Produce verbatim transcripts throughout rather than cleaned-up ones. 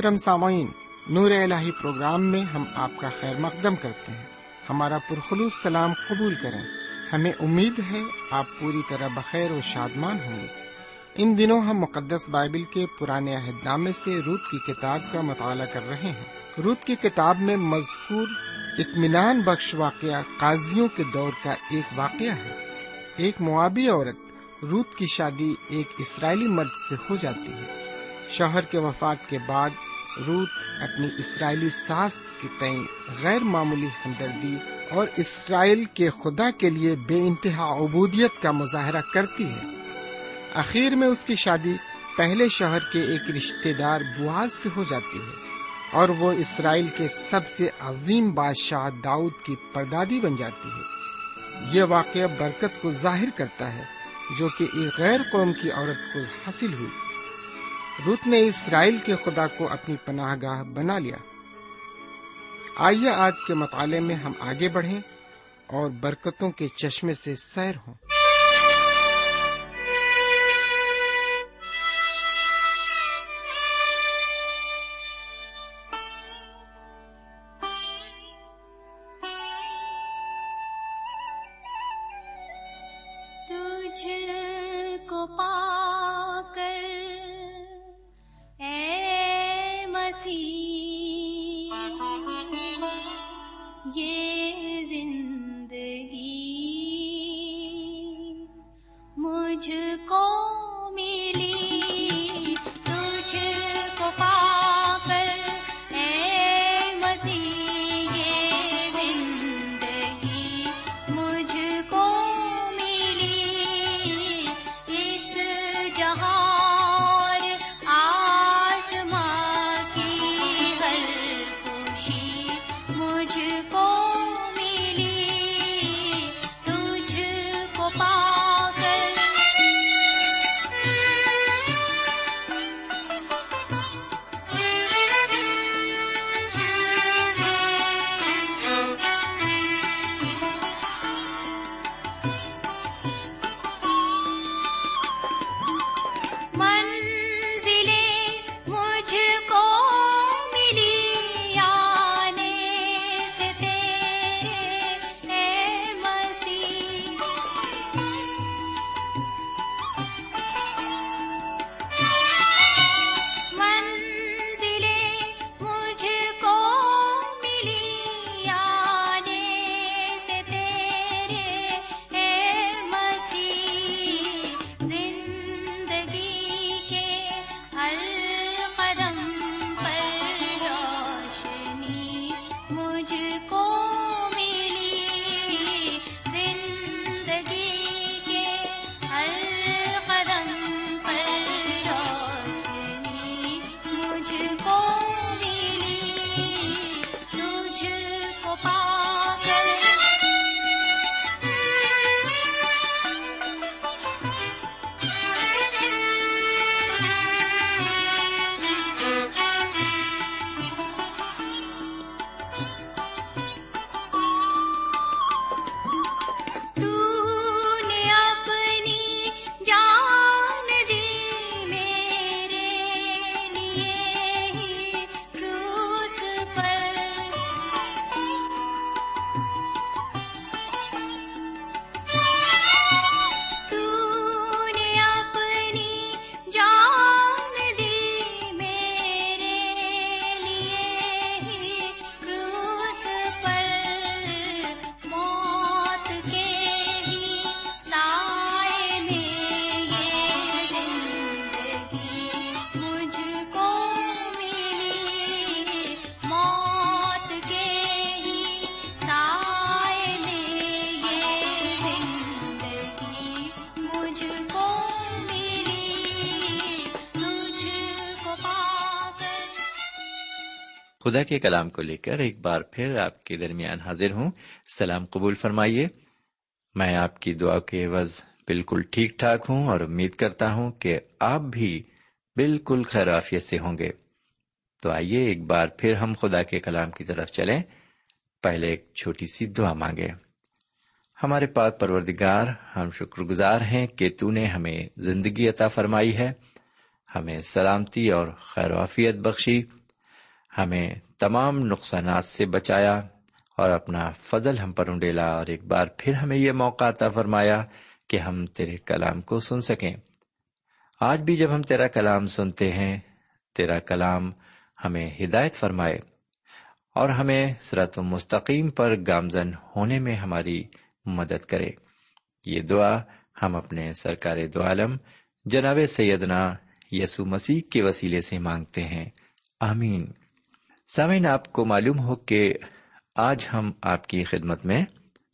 محترم سامعین، نور الہی پروگرام میں ہم آپ کا خیر مقدم کرتے ہیں۔ ہمارا پرخلوص سلام قبول کریں۔ ہمیں امید ہے آپ پوری طرح بخیر و شادمان ہوں گے۔ ان دنوں ہم مقدس بائبل کے پرانے عہد نامے سے روت کی کتاب کا مطالعہ کر رہے ہیں۔ روت کی کتاب میں مذکور اطمینان بخش واقعہ قاضیوں کے دور کا ایک واقعہ ہے۔ ایک موآبی عورت روت کی شادی ایک اسرائیلی مرد سے ہو جاتی ہے۔ شوہر کے وفات کے بعد روت اپنی اسرائیلی ساس کے تئیں غیر معمولی ہمدردی اور اسرائیل کے خدا کے لیے بے انتہا عبودیت کا مظاہرہ کرتی ہے۔ آخر میں اس کی شادی پہلے شوہر کے ایک رشتے دار بوعز سے ہو جاتی ہے اور وہ اسرائیل کے سب سے عظیم بادشاہ داؤد کی پردادی بن جاتی ہے۔ یہ واقعہ برکت کو ظاہر کرتا ہے جو کہ ایک غیر قوم کی عورت کو حاصل ہوئی۔ روت نے اسرائیل کے خدا کو اپنی پناہ گاہ بنا لیا۔ آئیے آج کے مطالعے میں ہم آگے بڑھیں اور برکتوں کے چشمے سے سیر ہوں۔ خدا کے کلام کو لے کر ایک بار پھر آپ کے درمیان حاضر ہوں۔ سلام قبول فرمائیے۔ میں آپ کی دعا کے عوض بالکل ٹھیک ٹھاک ہوں اور امید کرتا ہوں کہ آپ بھی بالکل خیر عافیت سے ہوں گے۔ تو آئیے ایک بار پھر ہم خدا کے کلام کی طرف چلیں۔ پہلے ایک چھوٹی سی دعا مانگے۔ ہمارے پاک پروردگار، ہم شکر گزار ہیں کہ تو نے ہمیں زندگی عطا فرمائی ہے، ہمیں سلامتی اور خیر عافیت بخشی، ہمیں تمام نقصانات سے بچایا اور اپنا فضل ہم پر انڈیلا، اور ایک بار پھر ہمیں یہ موقع عطا فرمایا کہ ہم تیرے کلام کو سن سکیں۔ آج بھی جب ہم تیرا کلام سنتے ہیں، تیرا کلام ہمیں ہدایت فرمائے اور ہمیں صراط مستقیم پر گامزن ہونے میں ہماری مدد کرے۔ یہ دعا ہم اپنے سرکار دو عالم جناب سیدنا یسوع مسیح کے وسیلے سے مانگتے ہیں، آمین۔ سامعین، آپ کو معلوم ہو کہ آج ہم آپ کی خدمت میں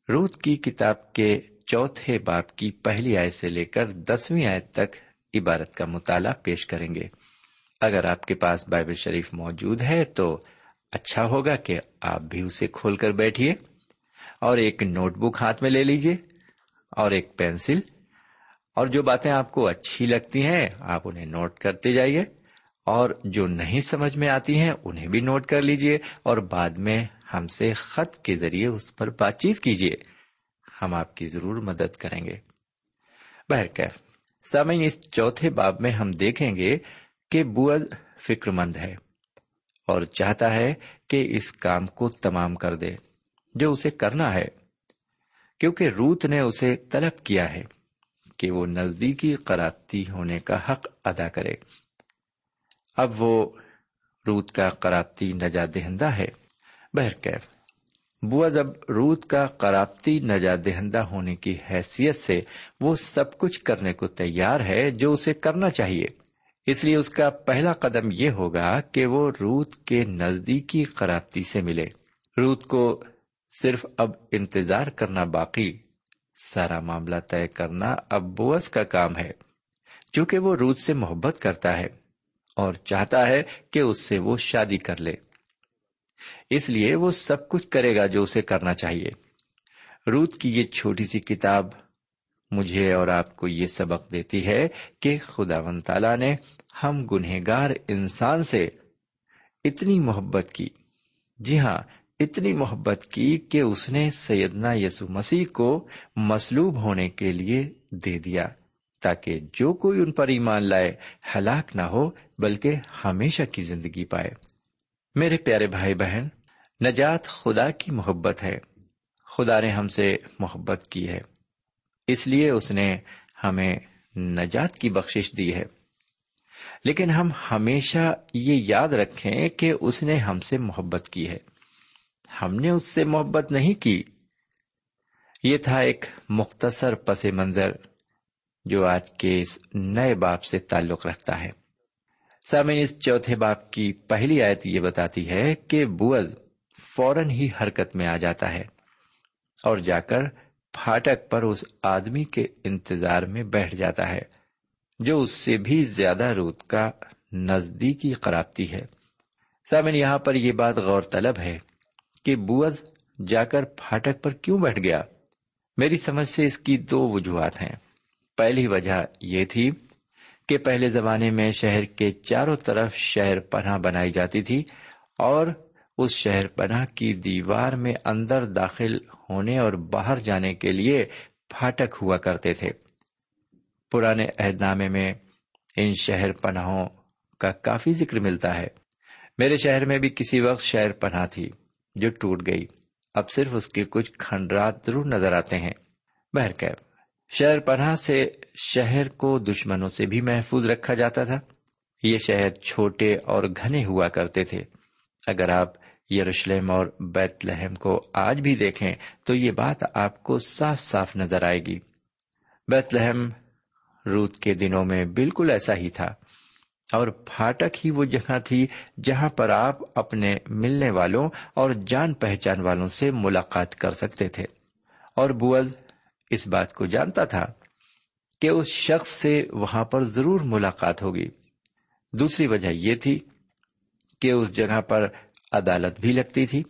روت کی کتاب کے چوتھے باب کی پہلی آیت سے لے کر دسویں آیت تک عبارت کا مطالعہ پیش کریں گے۔ اگر آپ کے پاس بائبل شریف موجود ہے تو اچھا ہوگا کہ آپ بھی اسے کھول کر بیٹھیے اور ایک نوٹ بک ہاتھ میں لے لیجیے اور ایک پینسل، اور جو باتیں آپ کو اچھی لگتی ہیں آپ انہیں نوٹ کرتے جائیے، اور جو نہیں سمجھ میں آتی ہیں انہیں بھی نوٹ کر لیجیے، اور بعد میں ہم سے خط کے ذریعے اس پر بات چیت کیجیے، ہم آپ کی ضرور مدد کریں گے۔ بہرکیف سامعین، اس چوتھے باب میں ہم دیکھیں گے کہ بوعز فکر مند ہے اور چاہتا ہے کہ اس کام کو تمام کر دے جو اسے کرنا ہے، کیونکہ روت نے اسے طلب کیا ہے کہ وہ نزدیکی قراتی ہونے کا حق ادا کرے۔ اب وہ روت کا قراتی نجات دہندہ ہے۔ بہرکیف بوعز اب روت کا قراتی نجات دہندہ ہونے کی حیثیت سے وہ سب کچھ کرنے کو تیار ہے جو اسے کرنا چاہیے، اس لیے اس کا پہلا قدم یہ ہوگا کہ وہ روت کے نزدیکی قراتی سے ملے۔ روت کو صرف اب انتظار کرنا باقی، سارا معاملہ طے کرنا اب بوعز کا کام ہے، چونکہ وہ روت سے محبت کرتا ہے اور چاہتا ہے کہ اس سے وہ شادی کر لے، اس لیے وہ سب کچھ کرے گا جو اسے کرنا چاہیے۔ روت کی یہ چھوٹی سی کتاب مجھے اور آپ کو یہ سبق دیتی ہے کہ خداوند تعالیٰ نے ہم گنہگار انسان سے اتنی محبت کی، جی ہاں اتنی محبت کی کہ اس نے سیدنا یسوع مسیح کو مصلوب ہونے کے لیے دے دیا، تاکہ جو کوئی ان پر ایمان لائے ہلاک نہ ہو بلکہ ہمیشہ کی زندگی پائے۔ میرے پیارے بھائی بہن، نجات خدا کی محبت ہے، خدا نے ہم سے محبت کی ہے، اس لیے اس نے ہمیں نجات کی بخشش دی ہے، لیکن ہم ہمیشہ یہ یاد رکھیں کہ اس نے ہم سے محبت کی ہے، ہم نے اس سے محبت نہیں کی۔ یہ تھا ایک مختصر پس منظر جو آج کے اس نئے باب سے تعلق رکھتا ہے۔ سامعین، اس چوتھے باب کی پہلی آیت یہ بتاتی ہے کہ بوعز فوراً ہی حرکت میں آ جاتا ہے اور جا کر پھاٹک پر اس آدمی کے انتظار میں بیٹھ جاتا ہے جو اس سے بھی زیادہ روت کا نزدیکی قراتی ہے۔ سامعین، یہاں پر یہ بات غور طلب ہے کہ بوعز جا کر پھاٹک پر کیوں بیٹھ گیا؟ میری سمجھ سے اس کی دو وجوہات ہیں۔ پہلی وجہ یہ تھی کہ پہلے زمانے میں شہر کے چاروں طرف شہر پناہ بنائی جاتی تھی، اور اس شہر پناہ کی دیوار میں اندر داخل ہونے اور باہر جانے کے لیے پھاٹک ہوا کرتے تھے۔ پرانے عہد نامے میں ان شہر پناہوں کا کافی ذکر ملتا ہے۔ میرے شہر میں بھی کسی وقت شہر پناہ تھی جو ٹوٹ گئی، اب صرف اس کے کچھ کھنڈرات ضرور نظر آتے ہیں۔ بہرکیف شہر پناہ سے شہر کو دشمنوں سے بھی محفوظ رکھا جاتا تھا۔ یہ شہر چھوٹے اور گھنے ہوا کرتے تھے۔ اگر آپ یروشلم اور بیت لحم کو آج بھی دیکھیں تو یہ بات آپ کو صاف صاف نظر آئے گی۔ بیت لحم روت کے دنوں میں بالکل ایسا ہی تھا، اور پھاٹک ہی وہ جگہ تھی جہاں پر آپ اپنے ملنے والوں اور جان پہچان والوں سے ملاقات کر سکتے تھے، اور بوعز اس بات کو جانتا تھا کہ اس شخص سے وہاں پر ضرور ملاقات ہوگی۔ دوسری وجہ یہ تھی کہ اس جگہ پر عدالت بھی لگتی تھی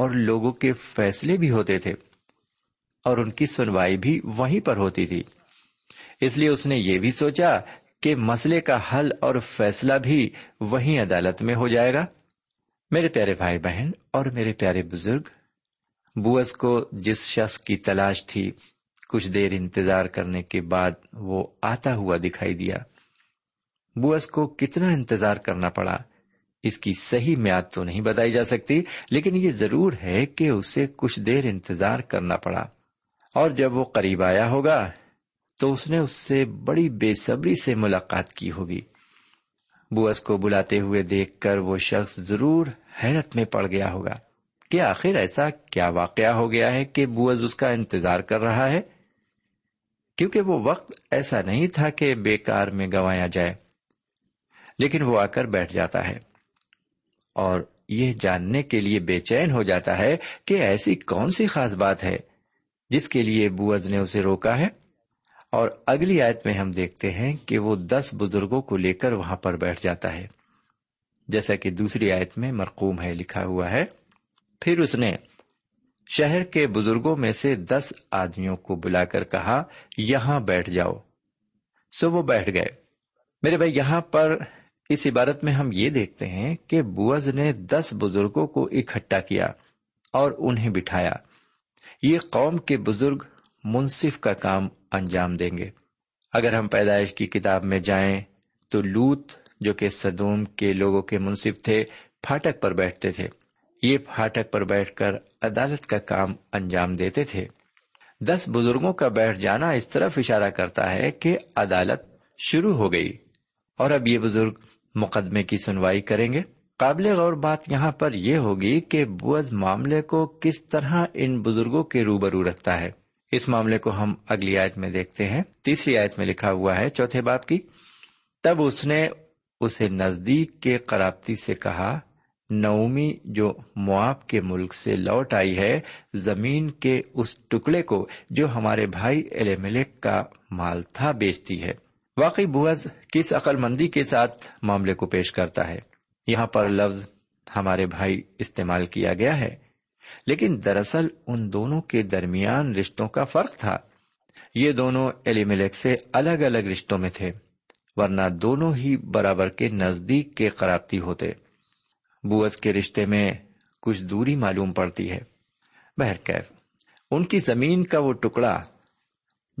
اور لوگوں کے فیصلے بھی ہوتے تھے، اور ان کی سنوائی بھی وہیں پر ہوتی تھی، اس لیے اس نے یہ بھی سوچا کہ مسئلے کا حل اور فیصلہ بھی وہیں عدالت میں ہو جائے گا۔ میرے پیارے بھائی بہن اور میرے پیارے بزرگ، بوعز کو جس شخص کی تلاش تھی کچھ دیر انتظار کرنے کے بعد وہ آتا ہوا دکھائی دیا۔ بوعز کو کتنا انتظار کرنا پڑا، اس کی صحیح میعاد تو نہیں بتائی جا سکتی، لیکن یہ ضرور ہے کہ اسے کچھ دیر انتظار کرنا پڑا، اور جب وہ قریب آیا ہوگا تو اس نے اس سے بڑی بے صبری سے ملاقات کی ہوگی۔ بوعز کو بلاتے ہوئے دیکھ کر وہ شخص ضرور حیرت میں پڑ گیا ہوگا کہ آخر ایسا کیا واقعہ ہو گیا ہے کہ بوعز اس کا انتظار کر رہا ہے، کیونکہ وہ وقت ایسا نہیں تھا کہ بیکار میں گنوایا جائے، لیکن وہ آ کر بیٹھ جاتا ہے اور یہ جاننے کے لیے بے چین ہو جاتا ہے کہ ایسی کون سی خاص بات ہے جس کے لیے بوعز نے اسے روکا ہے۔ اور اگلی آیت میں ہم دیکھتے ہیں کہ وہ دس بزرگوں کو لے کر وہاں پر بیٹھ جاتا ہے، جیسا کہ دوسری آیت میں مرقوم ہے، لکھا ہوا ہے، پھر اس نے شہر کے بزرگوں میں سے دس آدمیوں کو بلا کر کہا، یہاں بیٹھ جاؤ، سو وہ بیٹھ گئے۔ میرے بھائی، یہاں پر اس عبارت میں ہم یہ دیکھتے ہیں کہ بوعز نے دس بزرگوں کو اکٹھا کیا اور انہیں بٹھایا۔ یہ قوم کے بزرگ منصف کا کام انجام دیں گے۔ اگر ہم پیدائش کی کتاب میں جائیں تو لوط، جو کہ سدوم کے لوگوں کے منصف تھے، پھاٹک پر بیٹھتے تھے۔ یہ پھاٹک پر بیٹھ کر عدالت کا کام انجام دیتے تھے۔ دس بزرگوں کا بیٹھ جانا اس طرف اشارہ کرتا ہے کہ عدالت شروع ہو گئی اور اب یہ بزرگ مقدمے کی سنوائی کریں گے۔ قابل غور بات یہاں پر یہ ہوگی کہ بوعز معاملے کو کس طرح ان بزرگوں کے روبرو رکھتا ہے۔ اس معاملے کو ہم اگلی آیت میں دیکھتے ہیں، تیسری آیت میں لکھا ہوا ہے، چوتھے باب کی، تب اس نے اسے نزدیک کے قرابتی سے کہا، نومی جو موآب کے ملک سے لوٹ آئی ہے، زمین کے اس ٹکڑے کو جو ہمارے بھائی ایلیملیک کا مال تھا بیچتی ہے۔ واقعی بوعز کس عقل مندی کے ساتھ معاملے کو پیش کرتا ہے۔ یہاں پر لفظ ہمارے بھائی استعمال کیا گیا ہے، لیکن دراصل ان دونوں کے درمیان رشتوں کا فرق تھا۔ یہ دونوں ایلیملیک سے الگ الگ رشتوں میں تھے، ورنہ دونوں ہی برابر کے نزدیک کے قرابتی ہوتے۔ بوعز کے رشتے میں کچھ دوری معلوم پڑتی ہے۔ بہرکیف ان کی زمین کا وہ ٹکڑا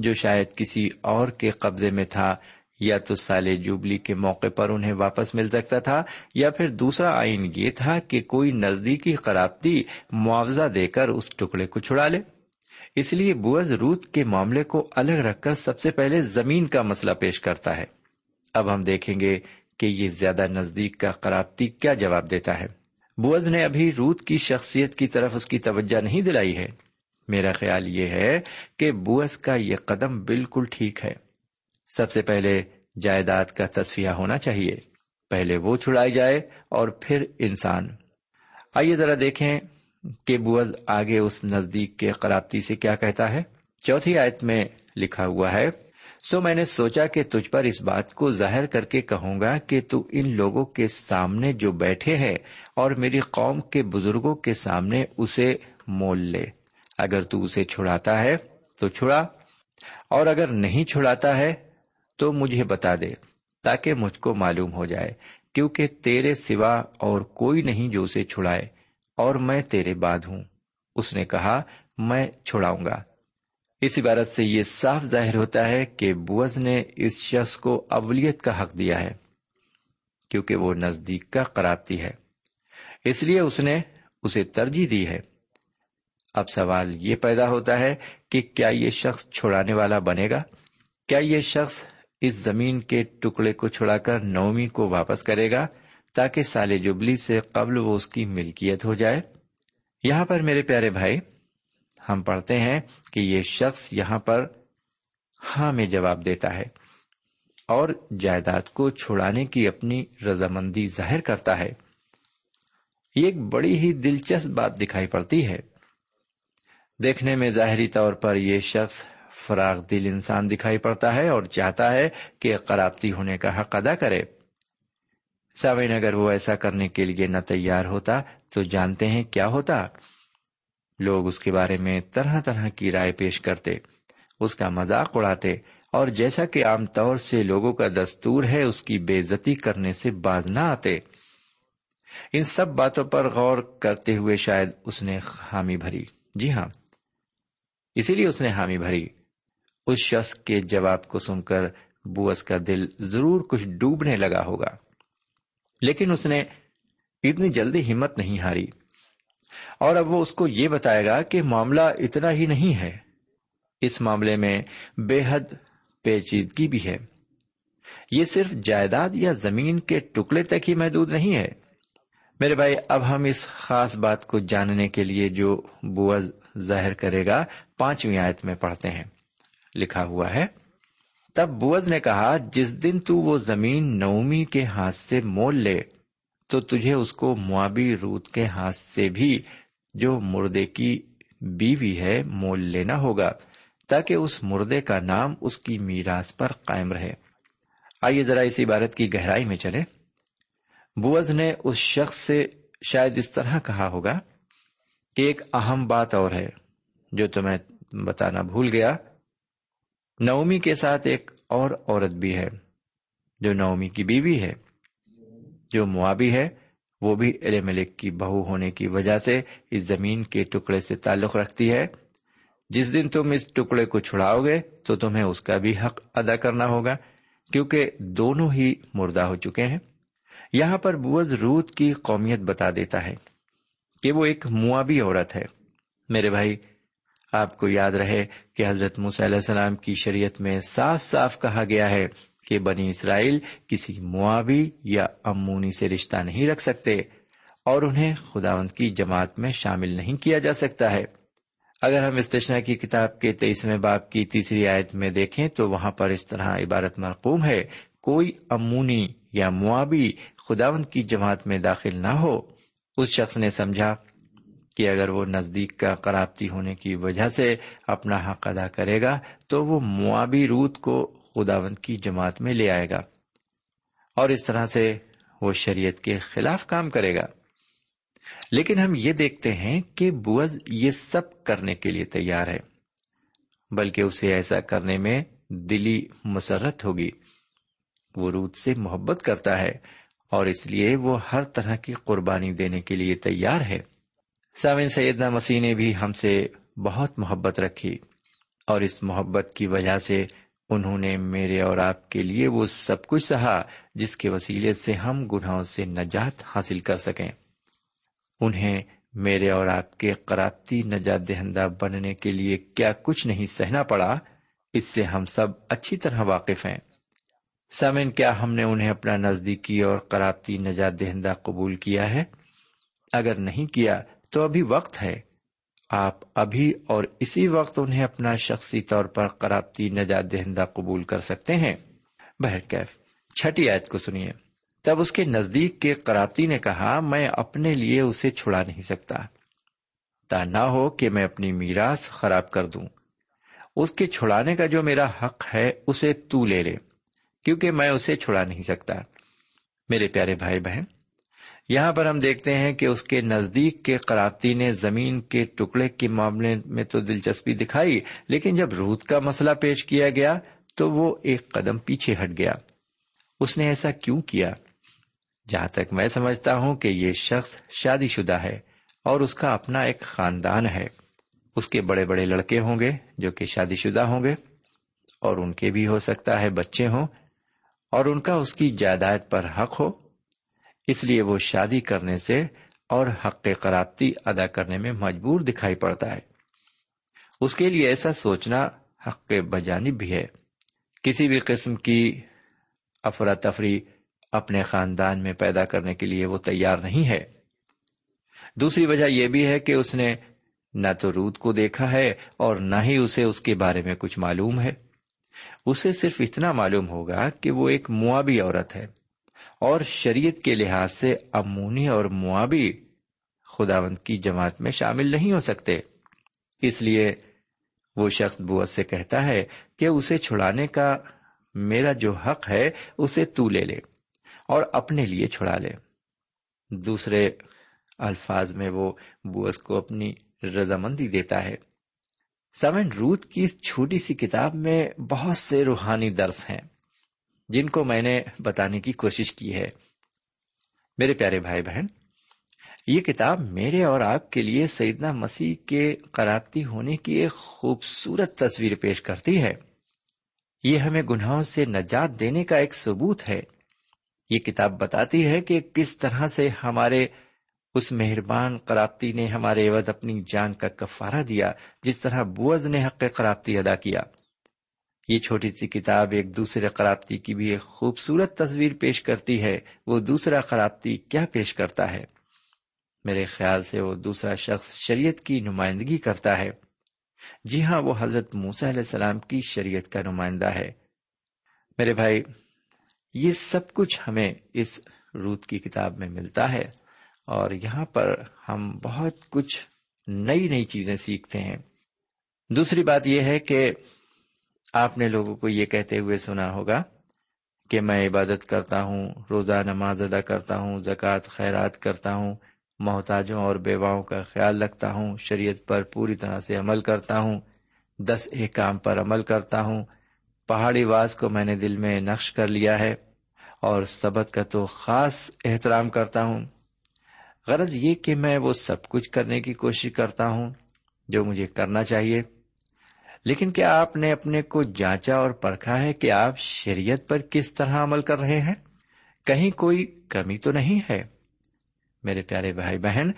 جو شاید کسی اور کے قبضے میں تھا، یا تو سال جوبلی کے موقع پر انہیں واپس مل سکتا تھا، یا پھر دوسرا آئین یہ تھا کہ کوئی نزدیکی قرابتی معاوضہ دے کر اس ٹکڑے کو چھڑا لے۔ اس لیے بوعز روت کے معاملے کو الگ رکھ کر سب سے پہلے زمین کا مسئلہ پیش کرتا ہے۔ اب ہم دیکھیں گے کہ یہ زیادہ نزدیک کا قرابتی کیا جواب دیتا ہے۔ بوعز نے ابھی روت کی شخصیت کی طرف اس کی توجہ نہیں دلائی ہے۔ میرا خیال یہ ہے کہ بوعز کا یہ قدم بالکل ٹھیک ہے۔ سب سے پہلے جائیداد کا تصفیہ ہونا چاہیے، پہلے وہ چھڑائی جائے اور پھر انسان۔ آئیے ذرا دیکھیں کہ بوعز آگے اس نزدیک کے قرابتی سے کیا کہتا ہے۔ چوتھی آیت میں لکھا ہوا ہے، سو میں نے سوچا کہ تجھ پر اس بات کو ظاہر کر کے کہوں گا کہ تو ان لوگوں کے سامنے جو بیٹھے ہیں اور میری قوم کے بزرگوں کے سامنے اسے مول لے، اگر تو اسے چھڑاتا ہے تو چھڑا، اور اگر نہیں چھڑاتا ہے تو مجھے بتا دے تاکہ مجھ کو معلوم ہو جائے، کیونکہ تیرے سوا اور کوئی نہیں جو اسے چھڑائے، اور میں تیرے بعد ہوں۔ اس نے کہا، میں چھڑاؤں گا۔ اس عبارت سے یہ صاف ظاہر ہوتا ہے کہ بوعز نے اس شخص کو اولیت کا حق دیا ہے، کیونکہ وہ نزدیک کا قرابتی ہے، اس لیے اس نے اسے ترجیح دی ہے۔ اب سوال یہ پیدا ہوتا ہے کہ کیا یہ شخص چھڑانے والا بنے گا؟ کیا یہ شخص اس زمین کے ٹکڑے کو چھڑا کر نومی کو واپس کرے گا تاکہ سال جبلی سے قبل وہ اس کی ملکیت ہو جائے؟ یہاں پر میرے پیارے بھائی، ہم پڑھتے ہیں کہ یہ شخص یہاں پر ہاں میں جواب دیتا ہے اور جائیداد کو چھڑانے کی اپنی رضامندی ظاہر کرتا ہے۔ یہ ایک بڑی ہی دلچسپ بات دکھائی پڑتی ہے۔ دیکھنے میں ظاہری طور پر یہ شخص فراغ دل انسان دکھائی پڑتا ہے اور چاہتا ہے کہ قرابتی ہونے کا حق ادا کرے۔ سامعین، اگر وہ ایسا کرنے کے لیے نہ تیار ہوتا تو جانتے ہیں کیا ہوتا؟ لوگ اس کے بارے میں طرح طرح کی رائے پیش کرتے، اس کا مذاق اڑاتے، اور جیسا کہ عام طور سے لوگوں کا دستور ہے، اس کی بے عزتی کرنے سے باز نہ آتے۔ ان سب باتوں پر غور کرتے ہوئے شاید اس نے حامی بھری۔ جی ہاں، اسی لیے اس نے حامی بھری۔ اس شخص کے جواب کو سن کر بوعز کا دل ضرور کچھ ڈوبنے لگا ہوگا، لیکن اس نے اتنی جلدی ہمت نہیں ہاری، اور اب وہ اس کو یہ بتائے گا کہ معاملہ اتنا ہی نہیں ہے، اس معاملے میں بے حد پیچیدگی بھی ہے۔ یہ صرف جائیداد یا زمین کے ٹکڑے تک ہی محدود نہیں ہے۔ میرے بھائی، اب ہم اس خاص بات کو جاننے کے لیے جو بوعز ظاہر کرے گا پانچویں آیت میں پڑھتے ہیں، لکھا ہوا ہے، تب بوعز نے کہا، جس دن تو وہ زمین نومی کے ہاتھ سے مول لے تو تجھے اس کو موآبی روت کے ہاتھ سے بھی، جو مردے کی بیوی ہے، مول لینا ہوگا، تاکہ اس مردے کا نام اس کی میراث پر قائم رہے۔ آئیے ذرا اس عبارت کی گہرائی میں چلے۔ بوعز نے اس شخص سے شاید اس طرح کہا ہوگا کہ ایک اہم بات اور ہے جو تمہیں بتانا بھول گیا، نومی کے ساتھ ایک اور عورت بھی ہے جو نومی کی بیوی ہے، جو موآبی ہے، وہ بھی ایلیملیک کی بہو ہونے کی وجہ سے اس زمین کے ٹکڑے سے تعلق رکھتی ہے۔ جس دن تم اس ٹکڑے کو چھڑاؤ گے تو تمہیں اس کا بھی حق ادا کرنا ہوگا، کیونکہ دونوں ہی مردہ ہو چکے ہیں۔ یہاں پر بوعز روت کی قومیت بتا دیتا ہے کہ وہ ایک موآبی عورت ہے۔ میرے بھائی، آپ کو یاد رہے کہ حضرت موسیٰ علیہ السلام کی شریعت میں صاف صاف کہا گیا ہے کہ بنی اسرائیل کسی موآبی یا امونی سے رشتہ نہیں رکھ سکتے اور انہیں خداوند کی جماعت میں شامل نہیں کیا جا سکتا ہے۔ اگر ہم استثنا کی کتاب کے تیئیسویں باب کی تیسری آیت میں دیکھیں تو وہاں پر اس طرح عبارت مرقوم ہے، کوئی امونی یا موآبی خداوند کی جماعت میں داخل نہ ہو۔ اس شخص نے سمجھا کہ اگر وہ نزدیک کا قرابتی ہونے کی وجہ سے اپنا حق ادا کرے گا تو وہ موآبی روت کو خداوند کی جماعت میں لے آئے گا، اور اس طرح سے وہ شریعت کے خلاف کام کرے گا۔ لیکن ہم یہ دیکھتے ہیں کہ بوعز یہ سب کرنے کے لیے تیار ہے، بلکہ اسے ایسا کرنے میں دلی مسرت ہوگی۔ وہ روت سے محبت کرتا ہے اور اس لیے وہ ہر طرح کی قربانی دینے کے لیے تیار ہے۔ سامعین، سیدنا مسیح نے بھی ہم سے بہت محبت رکھی، اور اس محبت کی وجہ سے انہوں نے میرے اور آپ کے لیے وہ سب کچھ سہا جس کے وسیلے سے ہم گناہوں سے نجات حاصل کر سکیں۔ انہیں میرے اور آپ کے قرابتی نجات دہندہ بننے کے لیے کیا کچھ نہیں سہنا پڑا، اس سے ہم سب اچھی طرح واقف ہیں۔ سامعین، کیا ہم نے انہیں اپنا نزدیکی اور قرابتی نجات دہندہ قبول کیا ہے؟ اگر نہیں کیا تو ابھی وقت ہے، آپ ابھی اور اسی وقت انہیں اپنا شخصی طور پر قرابتی نجات دہندہ قبول کر سکتے ہیں۔ بہرکیف چھٹی آیت کو سنیے، تب اس کے نزدیک کے قرابتی نے کہا، میں اپنے لیے اسے چھڑا نہیں سکتا، تا نہ ہو کہ میں اپنی میراث خراب کر دوں۔ اس کے چھڑانے کا جو میرا حق ہے اسے تو لے لے، کیونکہ میں اسے چھڑا نہیں سکتا۔ میرے پیارے بھائی بہن، یہاں پر ہم دیکھتے ہیں کہ اس کے نزدیک کے قرابتی نے زمین کے ٹکڑے کے معاملے میں تو دلچسپی دکھائی، لیکن جب روت کا مسئلہ پیش کیا گیا تو وہ ایک قدم پیچھے ہٹ گیا۔ اس نے ایسا کیوں کیا؟ جہاں تک میں سمجھتا ہوں کہ یہ شخص شادی شدہ ہے اور اس کا اپنا ایک خاندان ہے۔ اس کے بڑے بڑے لڑکے ہوں گے جو کہ شادی شدہ ہوں گے، اور ان کے بھی ہو سکتا ہے بچے ہوں، اور ان کا اس کی جائیداد پر حق ہو، اس لیے وہ شادی کرنے سے اور حق قرابتی ادا کرنے میں مجبور دکھائی پڑتا ہے۔ اس کے لیے ایسا سوچنا حق بجانب بھی ہے۔ کسی بھی قسم کی افراتفری اپنے خاندان میں پیدا کرنے کے لیے وہ تیار نہیں ہے۔ دوسری وجہ یہ بھی ہے کہ اس نے نہ تو روت کو دیکھا ہے اور نہ ہی اسے اس کے بارے میں کچھ معلوم ہے۔ اسے صرف اتنا معلوم ہوگا کہ وہ ایک موآبی عورت ہے، اور شریعت کے لحاظ سے امونی اور موآبی خداوند کی جماعت میں شامل نہیں ہو سکتے۔ اس لیے وہ شخص بوعز سے کہتا ہے کہ اسے چھڑانے کا میرا جو حق ہے اسے تو لے لے اور اپنے لیے چھڑا لے۔ دوسرے الفاظ میں وہ بوعز کو اپنی رضامندی دیتا ہے۔ سامعین، روت کی اس چھوٹی سی کتاب میں بہت سے روحانی درس ہیں جن کو میں نے بتانے کی کوشش کی ہے۔ میرے پیارے بھائی بہن، یہ کتاب میرے اور آپ کے لیے سیدنا مسیح کے قرابتی ہونے کی ایک خوبصورت تصویر پیش کرتی ہے۔ یہ ہمیں گناہوں سے نجات دینے کا ایک ثبوت ہے۔ یہ کتاب بتاتی ہے کہ کس طرح سے ہمارے اس مہربان قرابتی نے ہمارے عوض اپنی جان کا کفارہ دیا، جس طرح بوعز نے حق قرابتی ادا کیا۔ یہ چھوٹی سی کتاب ایک دوسرے قرابتی کی بھی ایک خوبصورت تصویر پیش کرتی ہے، وہ دوسرا قرابتی کیا پیش کرتا ہے۔ میرے خیال سے وہ دوسرا شخص شریعت کی نمائندگی کرتا ہے۔ جی ہاں، وہ حضرت موسیٰ علیہ السلام کی شریعت کا نمائندہ ہے۔ میرے بھائی، یہ سب کچھ ہمیں اس روت کی کتاب میں ملتا ہے، اور یہاں پر ہم بہت کچھ نئی نئی چیزیں سیکھتے ہیں۔ دوسری بات یہ ہے کہ آپ نے لوگوں کو یہ کہتے ہوئے سنا ہوگا کہ میں عبادت کرتا ہوں، روزہ نماز ادا کرتا ہوں، زکوٰۃ خیرات کرتا ہوں، محتاجوں اور بیواؤں کا خیال رکھتا ہوں، شریعت پر پوری طرح سے عمل کرتا ہوں، دس احکام پر عمل کرتا ہوں، پہاڑی واز کو میں نے دل میں نقش کر لیا ہے، اور سبت کا تو خاص احترام کرتا ہوں۔ غرض یہ کہ میں وہ سب کچھ کرنے کی کوشش کرتا ہوں جو مجھے کرنا چاہیے۔ لیکن کیا آپ نے اپنے کو جانچا اور پرکھا ہے کہ آپ شریعت پر کس طرح عمل کر رہے ہیں؟ کہیں کوئی کمی تو نہیں ہے؟ میرے پیارے بھائی بہن،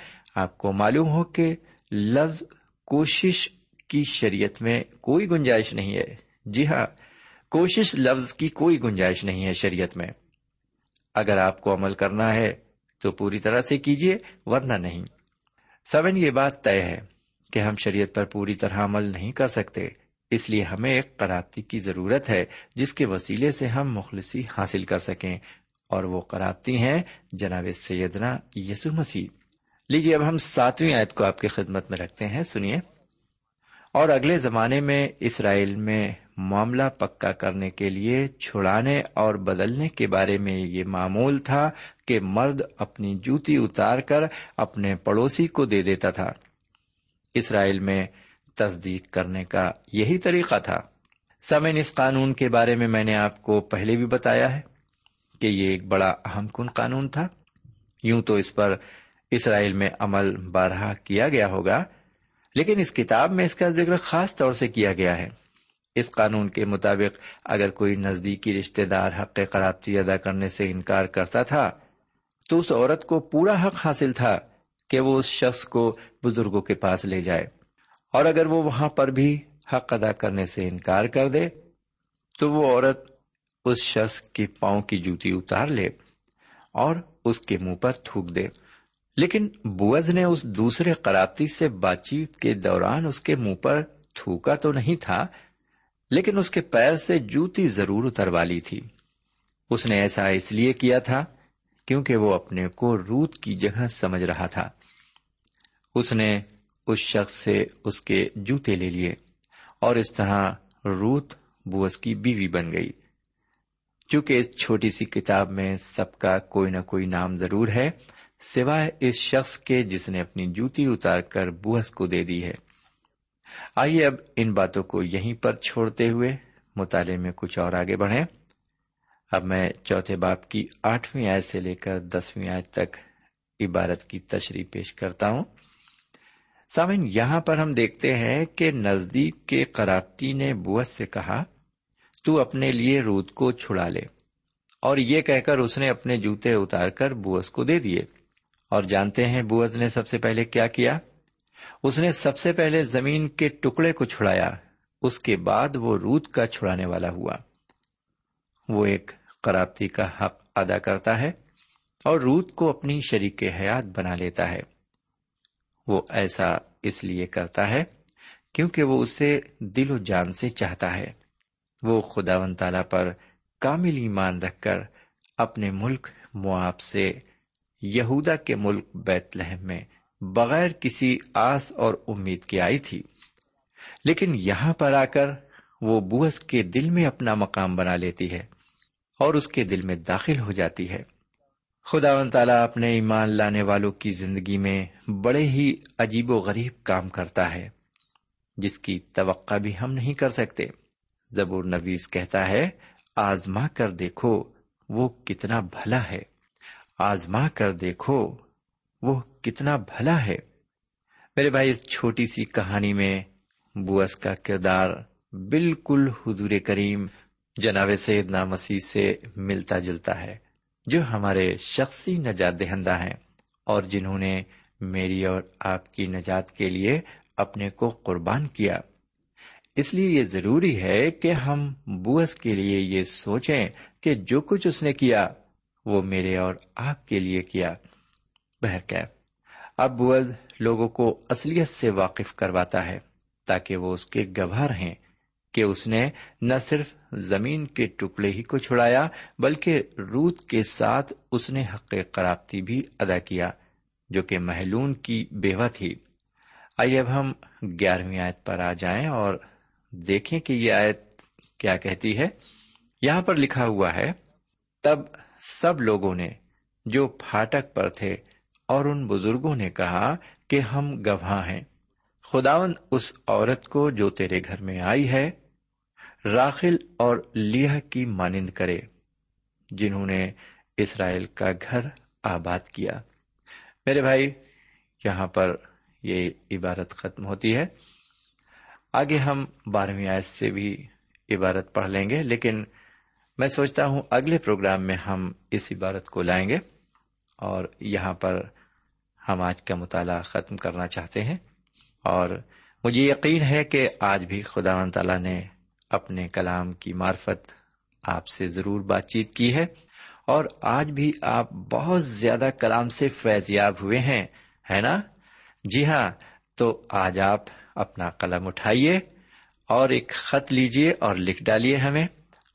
آپ کو معلوم ہو کہ لفظ کوشش کی شریعت میں کوئی گنجائش نہیں ہے۔ جی ہاں، کوشش لفظ کی کوئی گنجائش نہیں ہے شریعت میں۔ اگر آپ کو عمل کرنا ہے تو پوری طرح سے کیجیے، ورنہ نہیں۔ سمن، یہ بات طے ہے کہ ہم شریعت پر پوری طرح عمل نہیں کر سکتے، اس لیے ہمیں ایک قرابتی کی ضرورت ہے جس کے وسیلے سے ہم مخلصی حاصل کر سکیں، اور وہ قرابتی ہیں جناب سیدنا یسوع مسیح۔ لیجیے اب ہم ساتویں آیت کو آپ کی خدمت میں رکھتے ہیں، سنیے۔ اور اگلے زمانے میں اسرائیل میں معاملہ پکا کرنے کے لیے چھڑانے اور بدلنے کے بارے میں یہ معمول تھا کہ مرد اپنی جوتی اتار کر اپنے پڑوسی کو دے دیتا تھا۔ اسرائیل میں تصدیق کرنے کا یہی طریقہ تھا۔ سامعین، اس قانون کے بارے میں میں نے آپ کو پہلے بھی بتایا ہے کہ یہ ایک بڑا اہم کن قانون تھا۔ یوں تو اس پر اسرائیل میں عمل بارہا کیا گیا ہوگا، لیکن اس کتاب میں اس کا ذکر خاص طور سے کیا گیا ہے۔ اس قانون کے مطابق اگر کوئی نزدیکی رشتہ دار حق قرابتی ادا کرنے سے انکار کرتا تھا تو اس عورت کو پورا حق حاصل تھا کہ وہ اس شخص کو بزرگوں کے پاس لے جائے، اور اگر وہ وہاں پر بھی حق ادا کرنے سے انکار کر دے تو وہ عورت اس شخص کے پاؤں کی جوتی اتار لے اور اس کے منہ پر تھوک دے۔ لیکن بوعز نے اس دوسرے قرابتی سے بات چیت کے دوران اس کے منہ پر تھوکا تو نہیں تھا، لیکن اس کے پیر سے جوتی ضرور اتروا لی تھی۔ اس نے ایسا اس لیے کیا تھا کیونکہ وہ اپنے کو روت کی جگہ سمجھ رہا تھا۔ اس نے اس شخص سے اس کے جوتے لے لیے، اور اس طرح روت بوعز کی بیوی بن گئی۔ چونکہ اس چھوٹی سی کتاب میں سب کا کوئی نہ کوئی نام ضرور ہے، سوائے اس شخص کے جس نے اپنی جوتی اتار کر بوعز کو دے دی ہے۔ آئیے اب ان باتوں کو یہیں پر چھوڑتے ہوئے مطالعے میں کچھ اور آگے بڑھیں۔ اب میں چوتھے باب کی آٹھویں آیت سے لے کر دسویں آیت تک عبارت کی تشریح پیش کرتا ہوں۔ سامعین، یہاں پر ہم دیکھتے ہیں کہ نزدیک کے قرابتی نے بوعز سے کہا، تو اپنے لیے روت کو چھڑا لے، اور یہ کہہ کر اس نے اپنے جوتے اتار کر بوعز کو دے دیے۔ اور جانتے ہیں بوعز نے سب سے پہلے کیا کیا؟ اس نے سب سے پہلے زمین کے ٹکڑے کو چھڑایا، اس کے بعد وہ روت کا چھڑانے والا ہوا۔ وہ ایک قرابتی کا حق ادا کرتا ہے اور روت کو اپنی شریک حیات بنا لیتا ہے۔ وہ ایسا اس لیے کرتا ہے کیونکہ وہ اسے دل و جان سے چاہتا ہے۔ وہ خداوند تعالیٰ پر کامل ایمان رکھ کر اپنے ملک موآب سے یہودا کے ملک بیت لحم میں بغیر کسی آس اور امید کے آئی تھی، لیکن یہاں پر آ کر وہ بوعز کے دل میں اپنا مقام بنا لیتی ہے اور اس کے دل میں داخل ہو جاتی ہے۔ خداوند تعالیٰ اپنے ایمان لانے والوں کی زندگی میں بڑے ہی عجیب و غریب کام کرتا ہے جس کی توقع بھی ہم نہیں کر سکتے۔ زبور نویس کہتا ہے، آزما کر دیکھو وہ کتنا بھلا ہے، آزما کر دیکھو وہ کتنا بھلا ہے۔ میرے بھائی، اس چھوٹی سی کہانی میں بوعز کا کردار بالکل حضور کریم جناب سیدنا مسیح سے ملتا جلتا ہے۔ جو ہمارے شخصی نجات دہندہ ہیں اور جنہوں نے میری اور آپ کی نجات کے لیے اپنے کو قربان کیا۔ اس لیے یہ ضروری ہے کہ ہم بوعز کے لیے یہ سوچیں کہ جو کچھ اس نے کیا وہ میرے اور آپ کے لیے کیا۔ بہرکیف اب بوعز لوگوں کو اصلیت سے واقف کرواتا ہے تاکہ وہ اس کے گواہ رہیں کہ اس نے نہ صرف زمین کے ٹکڑے ہی کو چھڑایا بلکہ روت کے ساتھ اس نے حق قرابتی بھی ادا کیا جو کہ مہلون کی بیوہ تھی۔ آئیے اب ہم گیارہویں آیت پر آ جائیں اور دیکھیں کہ یہ آیت کیا کہتی ہے۔ یہاں پر لکھا ہوا ہے، تب سب لوگوں نے جو پھاٹک پر تھے اور ان بزرگوں نے کہا کہ ہم گواہ ہیں، خداوند اس عورت کو جو تیرے گھر میں آئی ہے راخل اور لیہ کی مانند کرے جنہوں نے اسرائیل کا گھر آباد کیا۔ میرے بھائی، یہاں پر یہ عبارت ختم ہوتی ہے۔ آگے ہم بارہویں آیت سے بھی عبارت پڑھ لیں گے، لیکن میں سوچتا ہوں اگلے پروگرام میں ہم اس عبارت کو لائیں گے، اور یہاں پر ہم آج کا مطالعہ ختم کرنا چاہتے ہیں، اور مجھے یقین ہے کہ آج بھی خداوند تعالیٰ نے اپنے کلام کی معرفت آپ سے ضرور بات چیت کی ہے، اور آج بھی آپ بہت زیادہ کلام سے فیض یاب ہوئے ہیں، ہے نا؟ جی ہاں، تو آج آپ اپنا قلم اٹھائیے اور ایک خط لیجئے اور لکھ ڈالیے ہمیں،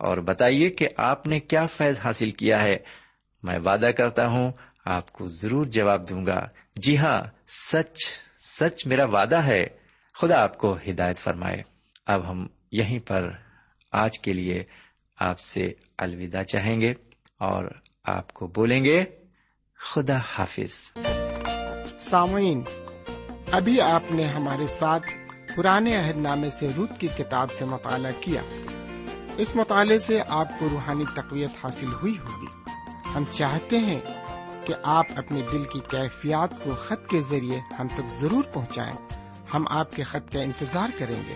اور بتائیے کہ آپ نے کیا فیض حاصل کیا ہے۔ میں وعدہ کرتا ہوں آپ کو ضرور جواب دوں گا۔ جی ہاں، سچ سچ میرا وعدہ ہے۔ خدا آپ کو ہدایت فرمائے۔ اب ہم یہیں پر آج کے لیے آپ سے الوداع چاہیں گے اور آپ کو بولیں گے خدا حافظ۔ سامعین، ابھی آپ نے ہمارے ساتھ پرانے عہد نامے سے روت کی کتاب سے مطالعہ کیا۔ اس مطالعے سے آپ کو روحانی تقویت حاصل ہوئی ہوگی۔ ہم چاہتے ہیں کہ آپ اپنے دل کی کیفیات کو خط کے ذریعے ہم تک ضرور پہنچائیں۔ ہم آپ کے خط کا انتظار کریں گے۔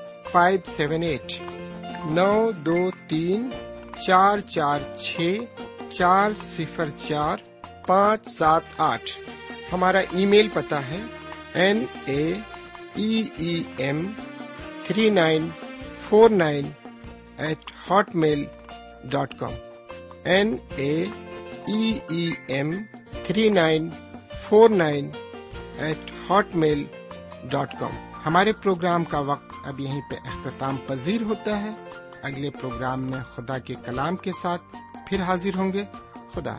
فائیو سیون ایٹ، نو دو تین چار چار چھ چار صفر چار پانچ سات آٹھ۔ ہمارا ای میل پتہ ہے N A E M three nine four nine eight hotmail dot com, N A E M three nine four nine eight hotmail dot com. ہمارے پروگرام کا وقت اب یہیں پہ اختتام پذیر ہوتا ہے۔ اگلے پروگرام میں خدا کے کلام کے ساتھ پھر حاضر ہوں گے۔ خدا